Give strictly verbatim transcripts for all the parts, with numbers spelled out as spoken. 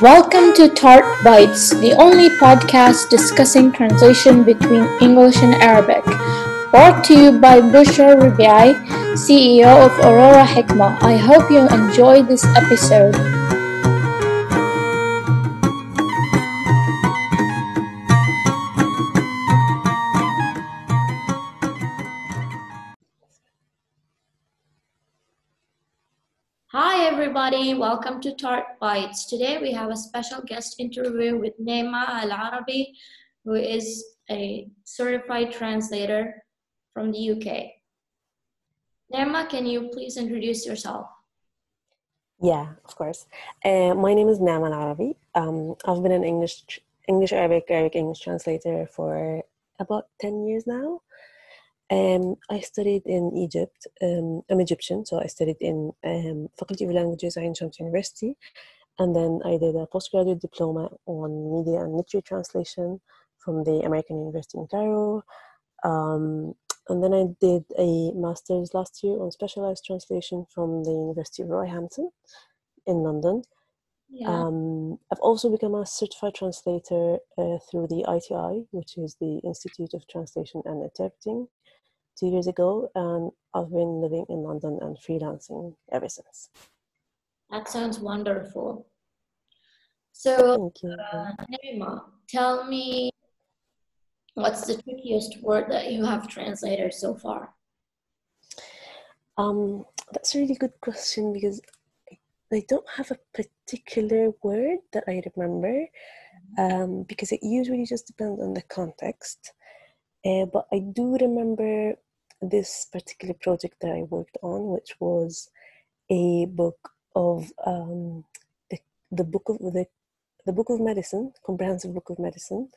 Welcome to Tart Bites, the only podcast discussing translation between English and Arabic. Brought to you by Bushra Rubiai, C E O of Aurora Hikma. I hope you enjoy this episode. Welcome to Tart Bites. Today we have a special guest interview with Naima Al-Arabi, who is a certified translator from the U K. Naima, can you please introduce yourself? Yeah, of course. Uh, my name is Naima Al-Arabi. Um, I've been an English, English Arabic, Arabic English translator for about ten years now. Um, I studied in Egypt. Um, I'm Egyptian, so I studied in um, Faculty of Languages at Ain Shams University, and then I did a postgraduate diploma on media and literary translation from the American University in Cairo, um, and then I did a master's last year on specialized translation from the University of Roehampton in London. Yeah. Um, I've also become a certified translator uh, through the I T I, which is the Institute of Translation and Interpreting, two years ago, and I've been living in London and freelancing ever since. That sounds wonderful. So, uh, Naima, tell me, what's the trickiest word that you have translated so far? Um, that's a really good question, because I don't have a particular word that I remember, um, because it usually just depends on the context. Uh, but I do remember this particular project that I worked on, which was a book of um, the the book of the the book of medicine, comprehensive book of medicine,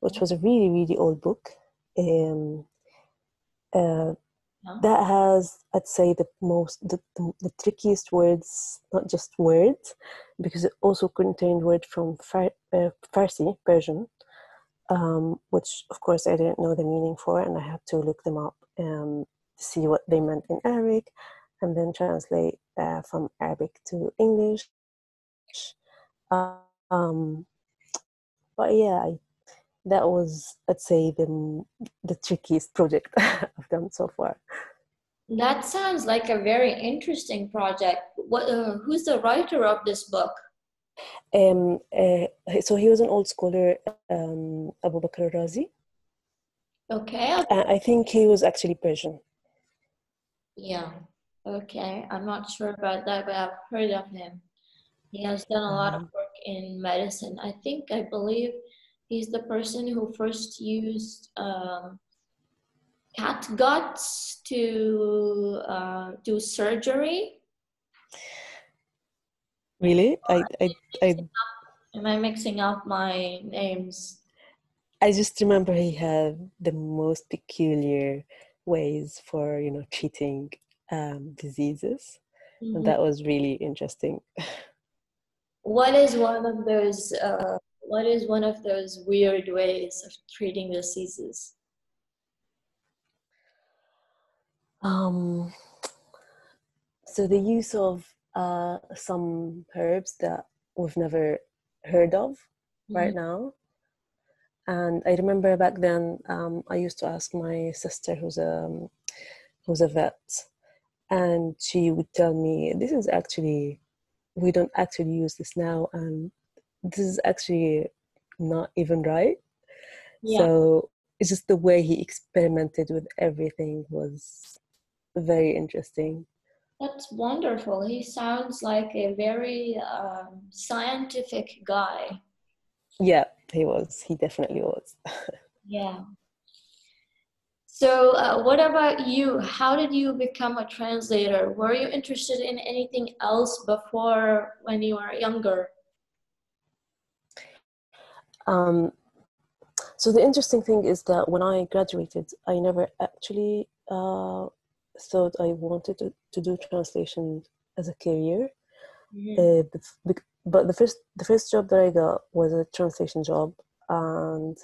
which was a really really old book. Um, uh, That has, I'd say, the most, the, the, the trickiest words, not just words, because it also contained words from Far, uh, Farsi, Persian, um, which, of course, I didn't know the meaning for, and I had to look them up um, to see what they meant in Arabic, and then translate uh, from Arabic to English. Um, but yeah, I, that was, I'd say, the, the trickiest project I've done so far. That sounds like a very interesting project. What, uh, who's the writer of this book? Um, uh, so he was an old scholar, um, Abu Bakr Razi. Okay. Uh, I think he was actually Persian. Yeah. Okay. I'm not sure about that, but I've heard of him. He has done a lot um, of work in medicine. I think, I believe... he's the person who first used um, cat guts to uh, do surgery. Really? I, I, I, Am I mixing up my names? I just remember he had the most peculiar ways for, you know, treating um, diseases. Mm-hmm. And that was really interesting. What is one of those... Uh, What is one of those weird ways of treating diseases? Um, so the use of uh, some herbs that we've never heard of mm-hmm. right now. And I remember back then, um, I used to ask my sister, who's a, who's a vet, and she would tell me, this is actually, we don't actually use this now, and this is actually not even right. Yeah. So it's just the way he experimented with everything was very interesting. That's wonderful. He sounds like a very um, scientific guy. Yeah, he was. He definitely was. Yeah. So uh, what about you? How did you become a translator? Were you interested in anything else before when you were younger? Um, so the interesting thing is that when I graduated, I never actually uh, thought I wanted to, to do translation as a career. Mm-hmm. uh, but, but the first the first job that I got was a translation job, and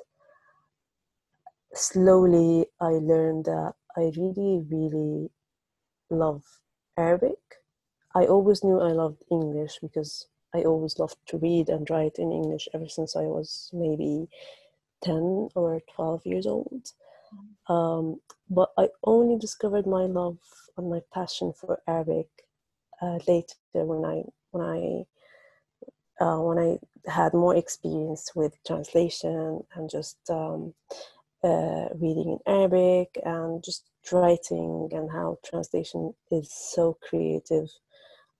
slowly I learned that I really, really love Arabic. I always knew I loved English because I always loved to read and write in English ever since I was maybe ten or twelve years old. Um, but I only discovered my love and my passion for Arabic uh, later when I when I uh, when I had more experience with translation and just um, uh, reading in Arabic and just writing, and how translation is so creative,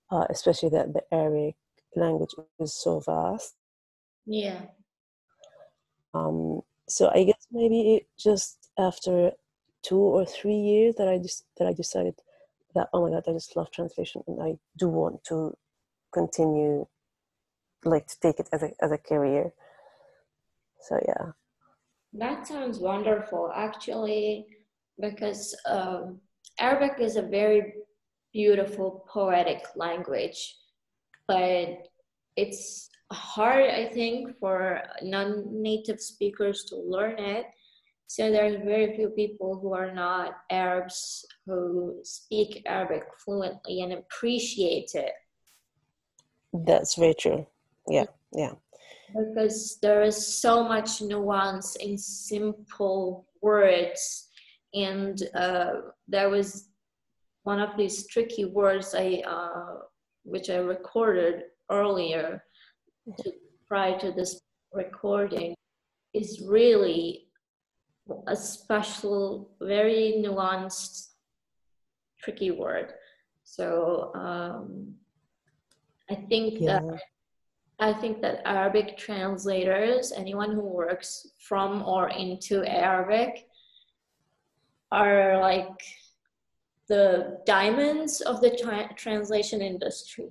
uh, especially that the Arabic language is so vast. Yeah. Um, so I guess maybe it just after two or three years that I just that I decided that, oh my god, I just love translation and I do want to continue, like, to take it as a as a career. So yeah, that sounds wonderful actually, because um, Arabic is a very beautiful poetic language, but it's hard, I think, for non-native speakers to learn it. So there are very few people who are not Arabs who speak Arabic fluently and appreciate it. That's very true. Yeah, yeah. Because there is so much nuance in simple words. And uh, there was one of these tricky words I, uh, which I recorded earlier to, prior to this recording, is really a special, very nuanced, tricky word. So um, I think yeah. that I think that Arabic translators, anyone who works from or into Arabic, are like the diamonds of the tra translation industry.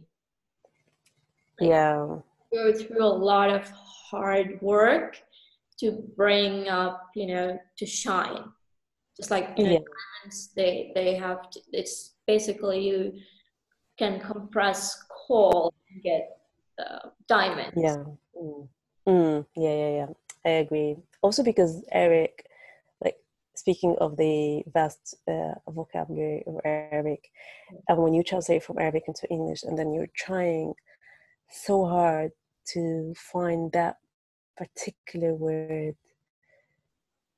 Like, yeah, go through a lot of hard work to bring up, you know, to shine. Just like, you know, yeah. diamonds, they, they have to, it's basically you can compress coal and get uh, diamonds. Yeah. Mm. Mm. yeah, yeah, yeah. I agree. Also because Arabic, like, speaking of the vast uh, vocabulary of Arabic, and when you translate from Arabic into English, and then you're trying so hard to find that particular word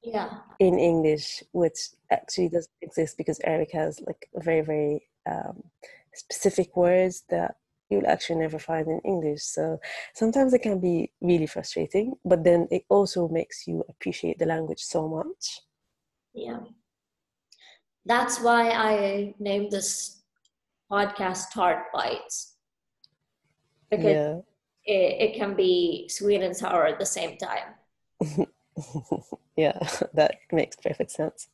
yeah in English, which actually doesn't exist, because Arabic has like very very um, specific words that you'll actually never find in English. So sometimes it can be really frustrating, but then it also makes you appreciate the language so much. Yeah, that's why I named this podcast Tart Bites, because yeah. It, it can be sweet and sour at the same time. Yeah, that makes perfect sense.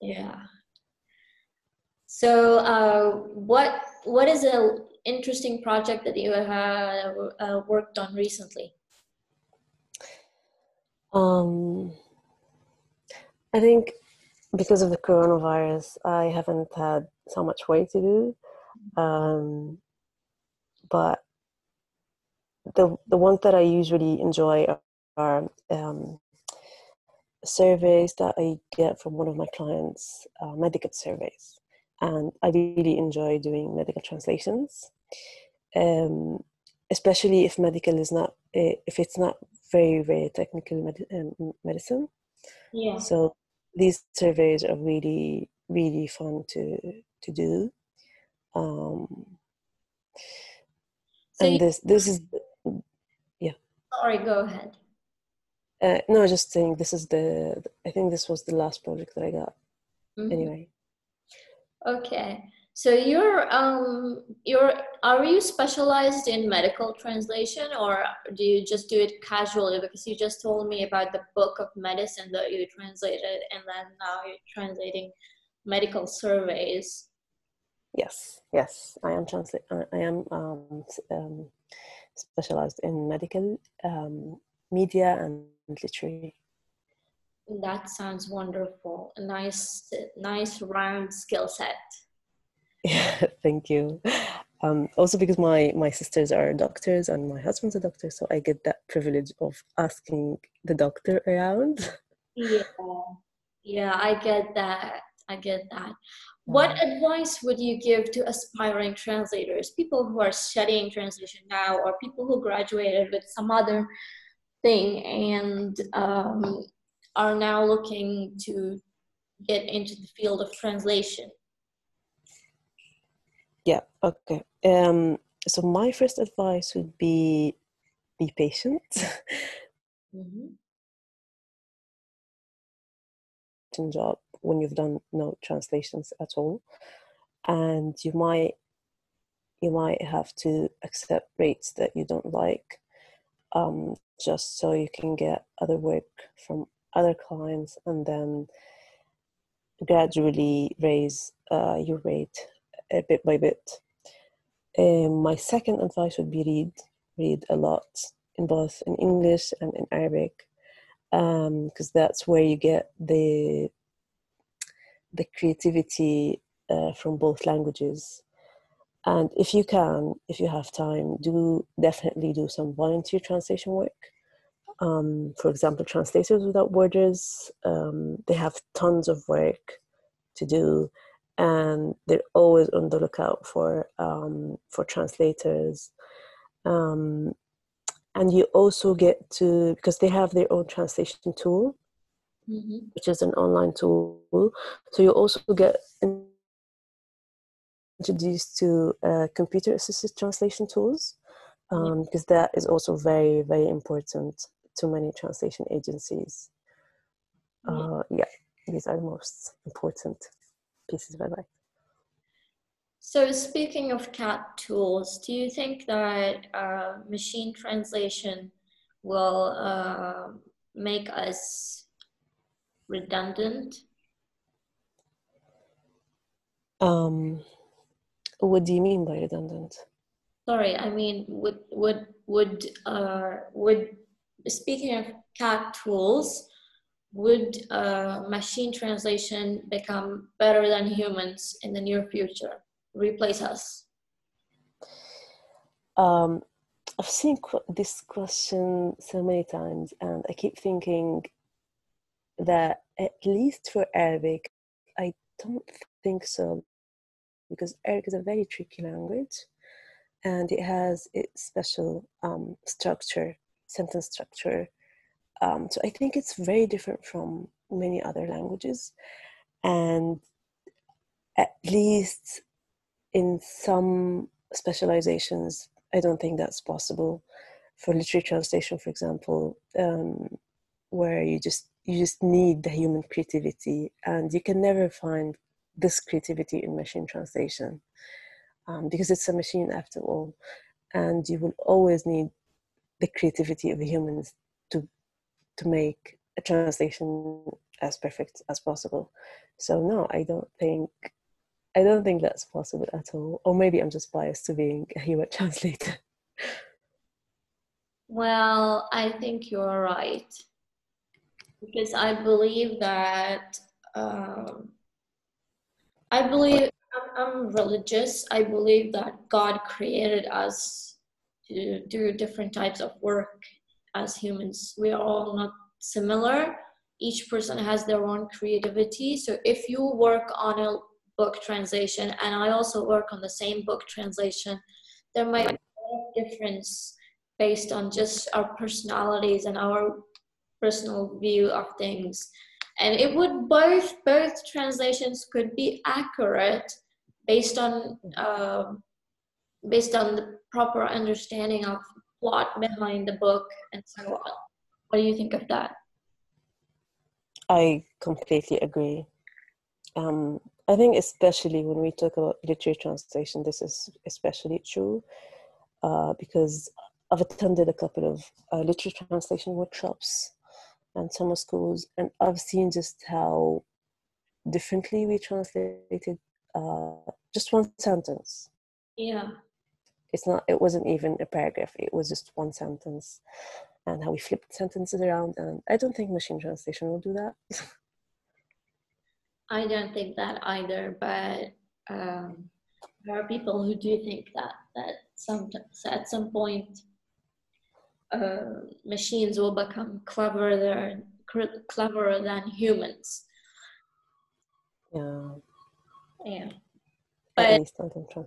Yeah. So uh, what what is an interesting project that you have uh, worked on recently? Um, I think because of the coronavirus, I haven't had so much work to do. Um, but The, the ones that I usually enjoy are, are um, surveys that I get from one of my clients, uh, medical surveys. And I really enjoy doing medical translations, um, especially if medical is not, if it's not very, very technical med um, medicine. Yeah. So these surveys are really, really fun to, to do. Um, so and this, this is... Sorry, go ahead. Uh, no, just saying this is the, I think this was the last project that I got. Mm-hmm. Anyway. Okay. So you're, um, you're, are you specialized in medical translation, or do you just do it casually? Because you just told me about the book of medicine that you translated, and then now you're translating medical surveys. Yes, yes, I am translate. I am um, um, specialized in medical um, media and literature. That sounds wonderful. A nice, nice round skill set. Yeah, thank you. Um, also, because my my sisters are doctors and my husband's a doctor, so I get that privilege of asking the doctor around. Yeah, yeah, I get that. I get that. What advice would you give to aspiring translators, people who are studying translation now, or people who graduated with some other thing and um, are now looking to get into the field of translation? Yeah, okay. Um, so my first advice would be, be patient. Mm-hmm. Job when you've done no translations at all, and you might you might have to accept rates that you don't like, um, just so you can get other work from other clients, and then gradually raise uh, your rate a bit by bit. Um, my second advice would be read read a lot, in both in English and in Arabic, because um, that's where you get the the creativity uh, from both languages. And if you can, if you have time, do definitely do some volunteer translation work. Um, for example, Translators Without Borders, um, they have tons of work to do, and they're always on the lookout for um, for translators. Um, and you also get to, because they have their own translation tool, mm-hmm. which is an online tool, so you also get introduced to uh, computer-assisted translation tools, because um, yeah. that is also very, very important to many translation agencies. Yeah, uh, yeah these are the most important pieces of advice. So speaking of C A T tools, do you think that uh, machine translation will uh, make us redundant? Um, what do you mean by redundant? Sorry, I mean, would would would uh, would speaking of C A T tools, would uh, machine translation become better than humans in the near future? Replace us? Um, I've seen qu this question so many times, and I keep thinking that at least for Arabic, I don't think so, because Arabic is a very tricky language, and it has its special um, structure, sentence structure. Um, so I think it's very different from many other languages, and at least in some specializations, I don't think that's possible. For literary translation, for example, um, where you just you just need the human creativity, and you can never find this creativity in machine translation, um, because it's a machine after all, and you will always need the creativity of the humans to to make a translation as perfect as possible. So no, I don't think. I don't think that's possible at all. Or maybe I'm just biased to being a human translator. Well, I think you're right. Because I believe that, um, I believe, I'm, I'm religious. I believe that God created us to do different types of work as humans. We are all not similar. Each person has their own creativity. So if you work on a book translation, and I also work on the same book translation, there might be a difference based on just our personalities and our personal view of things. And it would both, both translations could be accurate based on, uh, based on the proper understanding of plot behind the book and so on. What do you think of that? I completely agree. Um, I think especially when we talk about literary translation, this is especially true, uh, because I've attended a couple of uh, literary translation workshops and summer schools, and I've seen just how differently we translated uh, just one sentence. Yeah. It's not, it wasn't even a paragraph, it was just one sentence, and how we flipped sentences around, and I don't think machine translation will do that. I don't think that either, but um, there are people who do think that that sometimes at some point uh, machines will become cleverer than, cleverer than humans. Yeah. Yeah. But,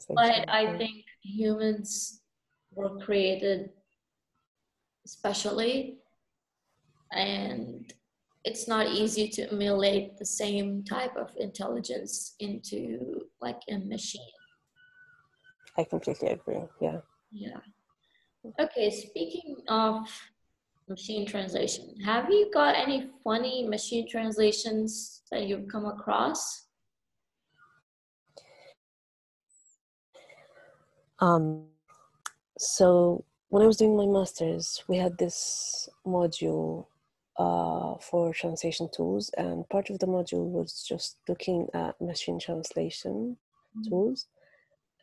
but I think humans were created specially, and it's not easy to emulate the same type of intelligence into like a machine. I completely agree. Yeah. Yeah. Okay. Speaking of machine translation, have you got any funny machine translations that you've come across? Um, so when I was doing my master's, we had this module uh, for translation tools, and part of the module was just looking at machine translation mm-hmm. tools.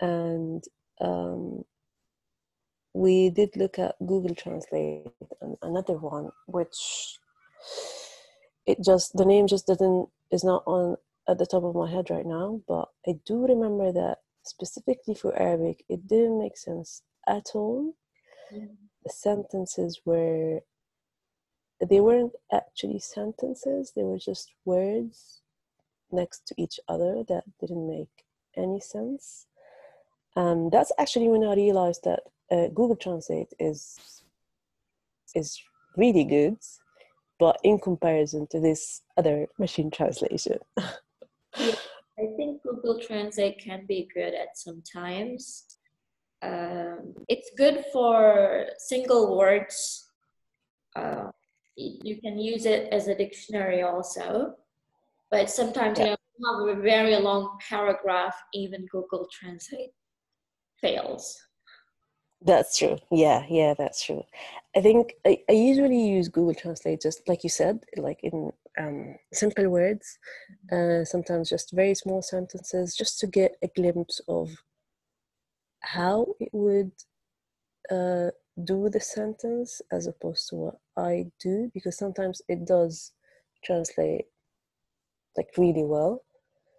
And um, we did look at Google Translate and another one, which it just, the name just didn't, is not on at the top of my head right now, but I do remember that specifically for Arabic, it didn't make sense at all. Yeah. The sentences were, they weren't actually sentences, they were just words next to each other that didn't make any sense. And um, that's actually when I realized that uh, Google Translate is is really good, but in comparison to this other machine translation. Yeah. I think Google Translate can be good at sometimes. Um, it's good for single words. Uh, you can use it as a dictionary also, but sometimes yeah. you know, have a very long paragraph. Even Google Translate fails. That's true. Yeah, yeah, that's true. I think I, I usually use Google Translate just like you said, like in. Um, simple words, uh, sometimes just very small sentences, just to get a glimpse of how it would uh, do the sentence as opposed to what I do, because sometimes it does translate like really well.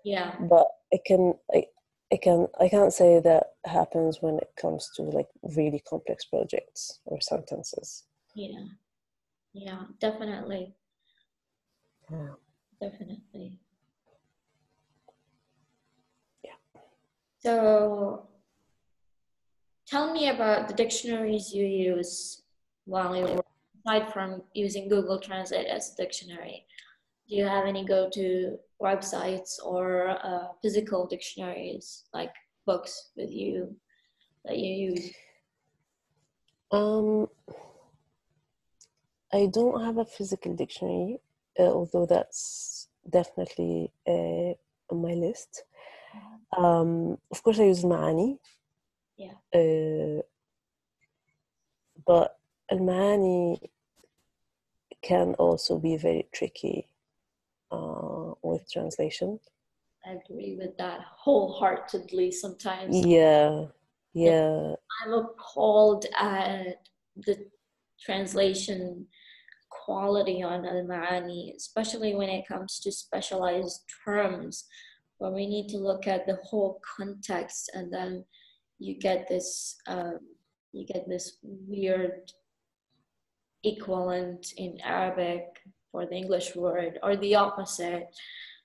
Yeah. But I can I, I can I can't say that happens when it comes to like really complex projects or sentences. Yeah. Yeah, definitely. Yeah. Definitely. Yeah. So tell me about the dictionaries you use while you work, aside from using Google Translate as a dictionary. Do you have any go-to websites or uh, physical dictionaries, like books with you that you use? Um, I don't have a physical dictionary. Uh, although that's definitely uh, on my list. Um, of course, I use Al-Maany. Yeah. Uh, but Al-Maany can also be very tricky uh, with translation. I agree with that wholeheartedly sometimes. Yeah, yeah. I'm appalled at the translation quality on Al-Maany, especially when it comes to specialized terms, where we need to look at the whole context, and then you get this um, you get this weird equivalent in Arabic for the English word, or the opposite.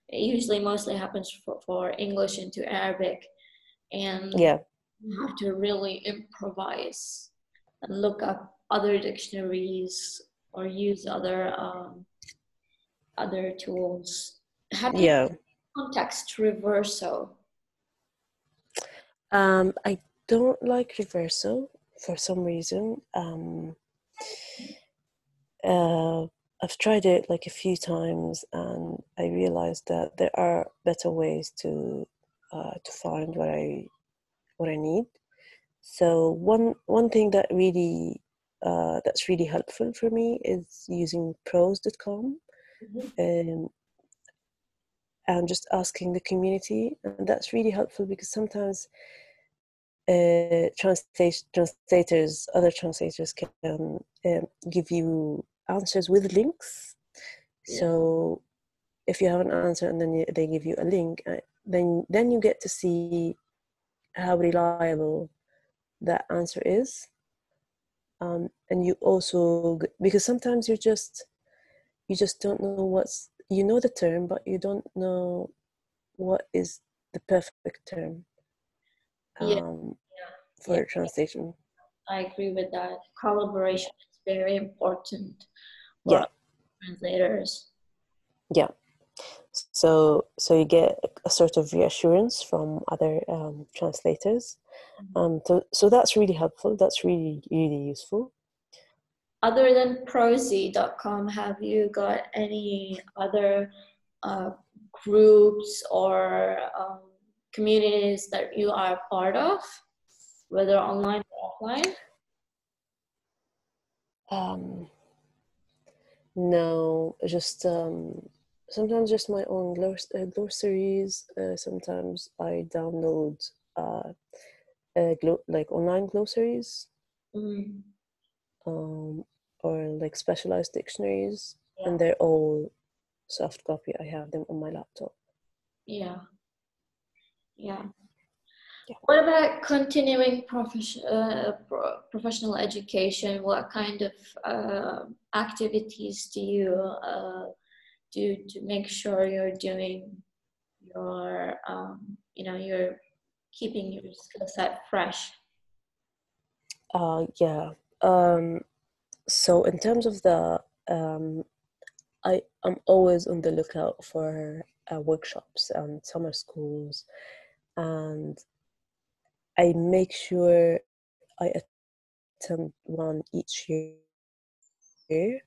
It usually mostly happens for, for English into Arabic, and yeah. you have to really improvise and look up other dictionaries or use other um, other tools. Have you yeah. context reversal? Um, I don't like reversal for some reason. Um, uh, I've tried it like a few times, and I realized that there are better ways to uh, to find what I what I need. So one one thing that really Uh, that's really helpful for me is using ProZ dot com mm-hmm. um, and just asking the community, and that's really helpful because sometimes uh, translat- translators, other translators can um, give you answers with links. Yeah. So if you have an answer and then you, they give you a link, uh, then then you get to see how reliable that answer is. Um, and you also, because sometimes you just, you just don't know what's, you know the term, but you don't know what is the perfect term um, yeah. Yeah. for yeah. translation. I agree with that. Collaboration is very important for yeah. translators. Yeah. So, so you get a sort of reassurance from other um, translators. Mm-hmm. um, so, so that's really helpful. That's really, really useful. Other than Pro Z dot com, have you got any other uh, groups or um, communities that you are part of, whether online or offline? Um, no, just um, sometimes just my own glossaries. Uh, sometimes I download uh, uh, glo like online glossaries. Mm-hmm. Um, or like specialized dictionaries, yeah. and they're all soft copy. I have them on my laptop. Yeah, yeah. yeah. What about continuing profession, uh, pro professional education? What kind of uh, activities do you uh, do to make sure you're doing your, um, you know, you're keeping your skill set fresh? Uh, yeah. Um, so in terms of the, um, I am always on the lookout for uh, workshops and summer schools, and I make sure I attend one each year,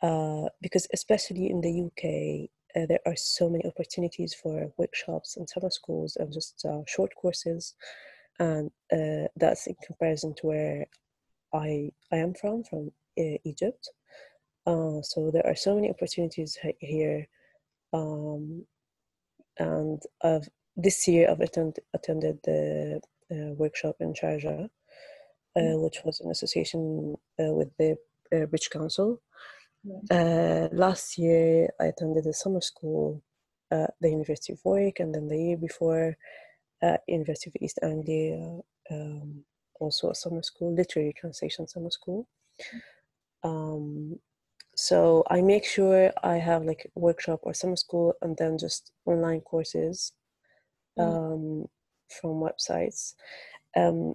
uh, because especially in the U K, uh, there are so many opportunities for workshops and summer schools and just uh, short courses, and uh, that's in comparison to where I, I am from, from uh, Egypt. Uh, so there are so many opportunities here. Um, and I've, this year I've attend, attended the uh, workshop in Sharjah, uh, mm. which was in association uh, with the uh, British Council. Mm. Uh, last year I attended the summer school at the University of Warwick, and then the year before at University of East Anglia. Um, also a summer school, literary translation summer school. Um, so I make sure I have like workshop or summer school, and then just online courses um, mm. from websites. Um,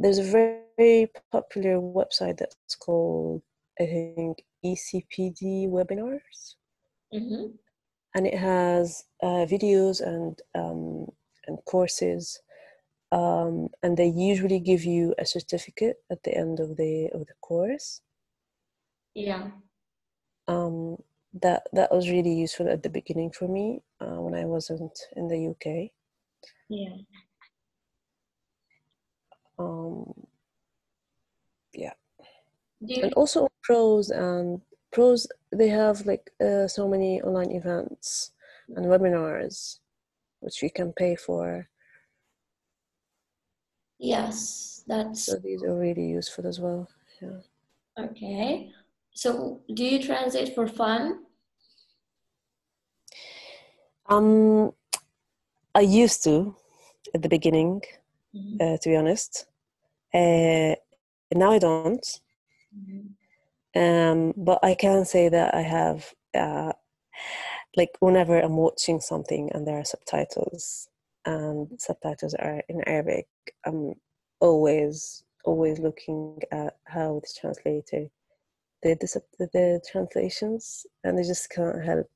there's a very, very popular website that's called, I think, E C P D Webinars. Mm-hmm. And it has uh, videos and, um, and courses. Um, and they usually give you a certificate at the end of the of the course. Yeah. Um, that that was really useful at the beginning for me uh, when I wasn't in the U K. Yeah. Um, yeah. And also Pros and Pros, they have like uh, so many online events and webinars, which you can pay for. Yes, that's so these are really useful as well. Yeah. Okay. So do you translate for fun? Um I used to at the beginning, mm-hmm. uh, to be honest. Uh now I don't. Mm-hmm. Um but I can say that I have uh like whenever I'm watching something and there are subtitles, and subtitles are in Arabic, I'm always, always looking at how the translator did the, the translations, and I just can't help.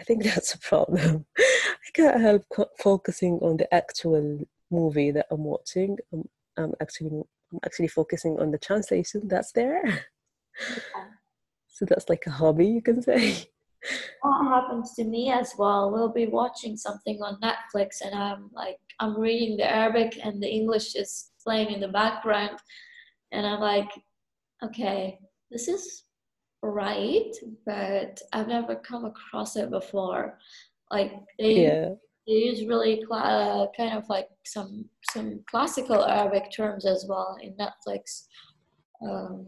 I think that's a problem. I can't help co focusing on the actual movie that I'm watching. I'm, I'm actually, I'm actually focusing on the translation that's there. Yeah. So that's like a hobby, you can say. What happens to me as well, we'll be watching something on Netflix and I'm like, I'm reading the Arabic and the English is playing in the background, and I'm like, okay, this is right, but I've never come across it before. Like they, yeah. they use really uh, kind of like some some classical Arabic terms as well in Netflix. Um,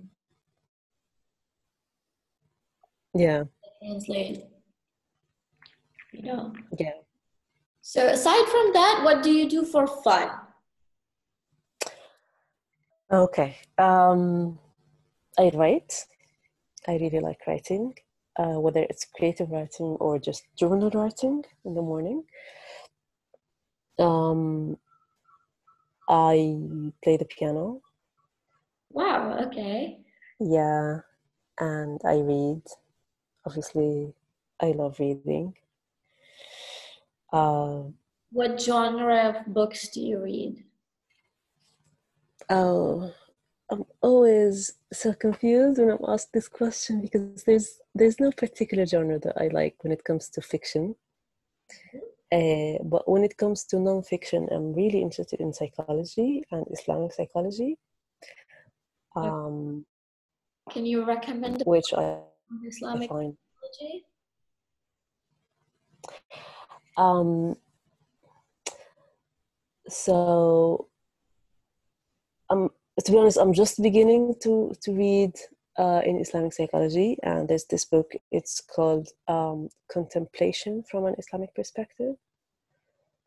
yeah. Translate. You know. Yeah. So aside from that, what do you do for fun? Okay. Um, I write. I really like writing, uh, whether it's creative writing or just journal writing in the morning. Um, I play the piano. Wow, okay. Yeah, and I read. Obviously, I love reading. Uh, what genre of books do you read? Oh, I'm always so confused when I'm asked this question because there's there's no particular genre that I like when it comes to fiction. Uh, but when it comes to non-fiction, I'm really interested in psychology and Islamic psychology. Um, Can you recommend a book which I Islamic find, psychology? Um, so, um, to be honest, I'm just beginning to, to read uh, in Islamic psychology, and there's this book, it's called um, Contemplation: From an Islamic Perspective.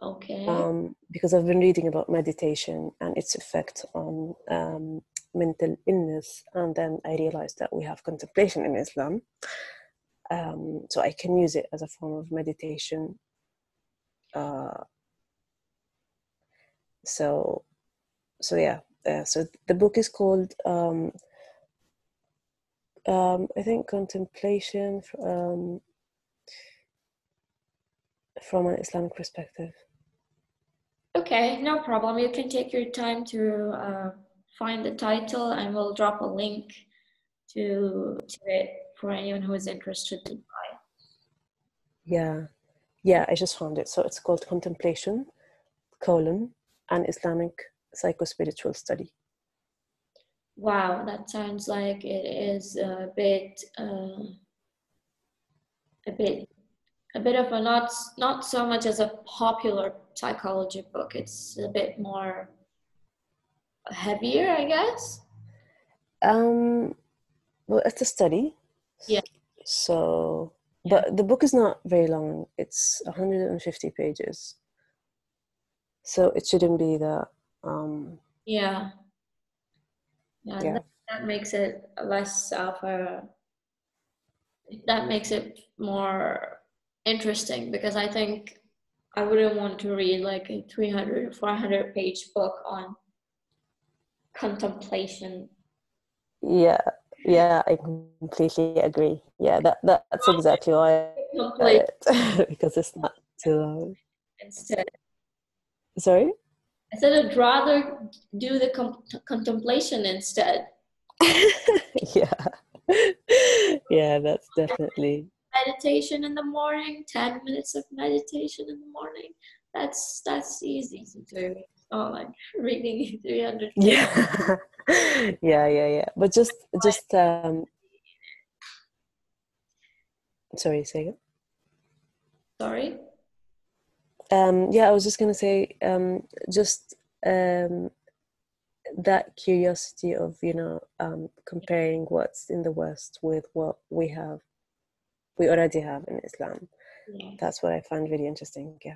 Okay. Um, because I've been reading about meditation and its effect on um, mental illness, and then I realized that we have contemplation in Islam. Um, so I can use it as a form of meditation. Uh, so, so yeah. Uh, so the book is called, um, um, I think, Contemplation um, from an Islamic Perspective. Okay, no problem. You can take your time to uh, find the title, and we'll drop a link to, to it for anyone who is interested to buy. Yeah, yeah, I just found it. So it's called Contemplation, colon, an Islamic Psycho-Spiritual Study. Wow, that sounds like it is a bit, uh, a bit, a bit of a not not so much as a popular psychology book. It's a bit more heavier, I guess. Um, well, it's a study. Yeah. So, but the book is not very long. It's one hundred fifty pages. So it shouldn't be that. Um, yeah. Yeah. yeah. That, that makes it less of a. That makes it more interesting, because I think I wouldn't want to read like a three hundred or four hundred page book on contemplation. Yeah. Yeah, I completely agree. Yeah, that, that that's exactly why I read it, because it's not too long. Instead, sorry? I said I'd rather do the com- contemplation instead. Yeah. Yeah, that's definitely. Meditation in the morning, ten minutes of meditation in the morning. That's that's easy to do. Oh, like reading three hundred. Yeah. yeah, yeah, yeah. But just, just, um, sorry, say again. Sorry? Um, yeah, I was just going to say, um, just, um, that curiosity of, you know, um, comparing what's in the West with what we have, we already have in Islam. Yeah. That's what I find really interesting. Yeah.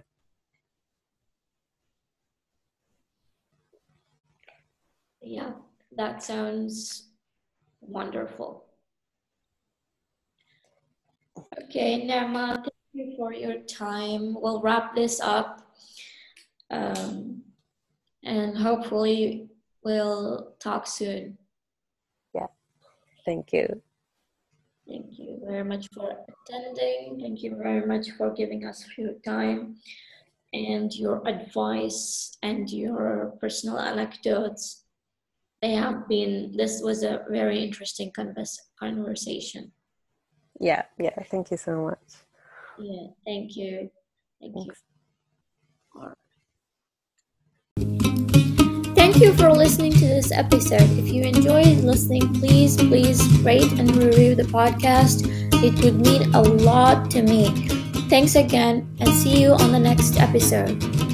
Yeah, that sounds wonderful. Okay, Naima, thank you for your time. We'll wrap this up, um, and hopefully we'll talk soon. Yeah, thank you. Thank you very much for attending. Thank you very much for giving us your time and your advice and your personal anecdotes. They have been, this was a very interesting conversation. Yeah, yeah, thank you so much. Yeah, thank you. Thank Thanks. you. All right. Thank you for listening to this episode. If you enjoyed listening, please, please rate and review the podcast. It would mean a lot to me. Thanks again, and see you on the next episode.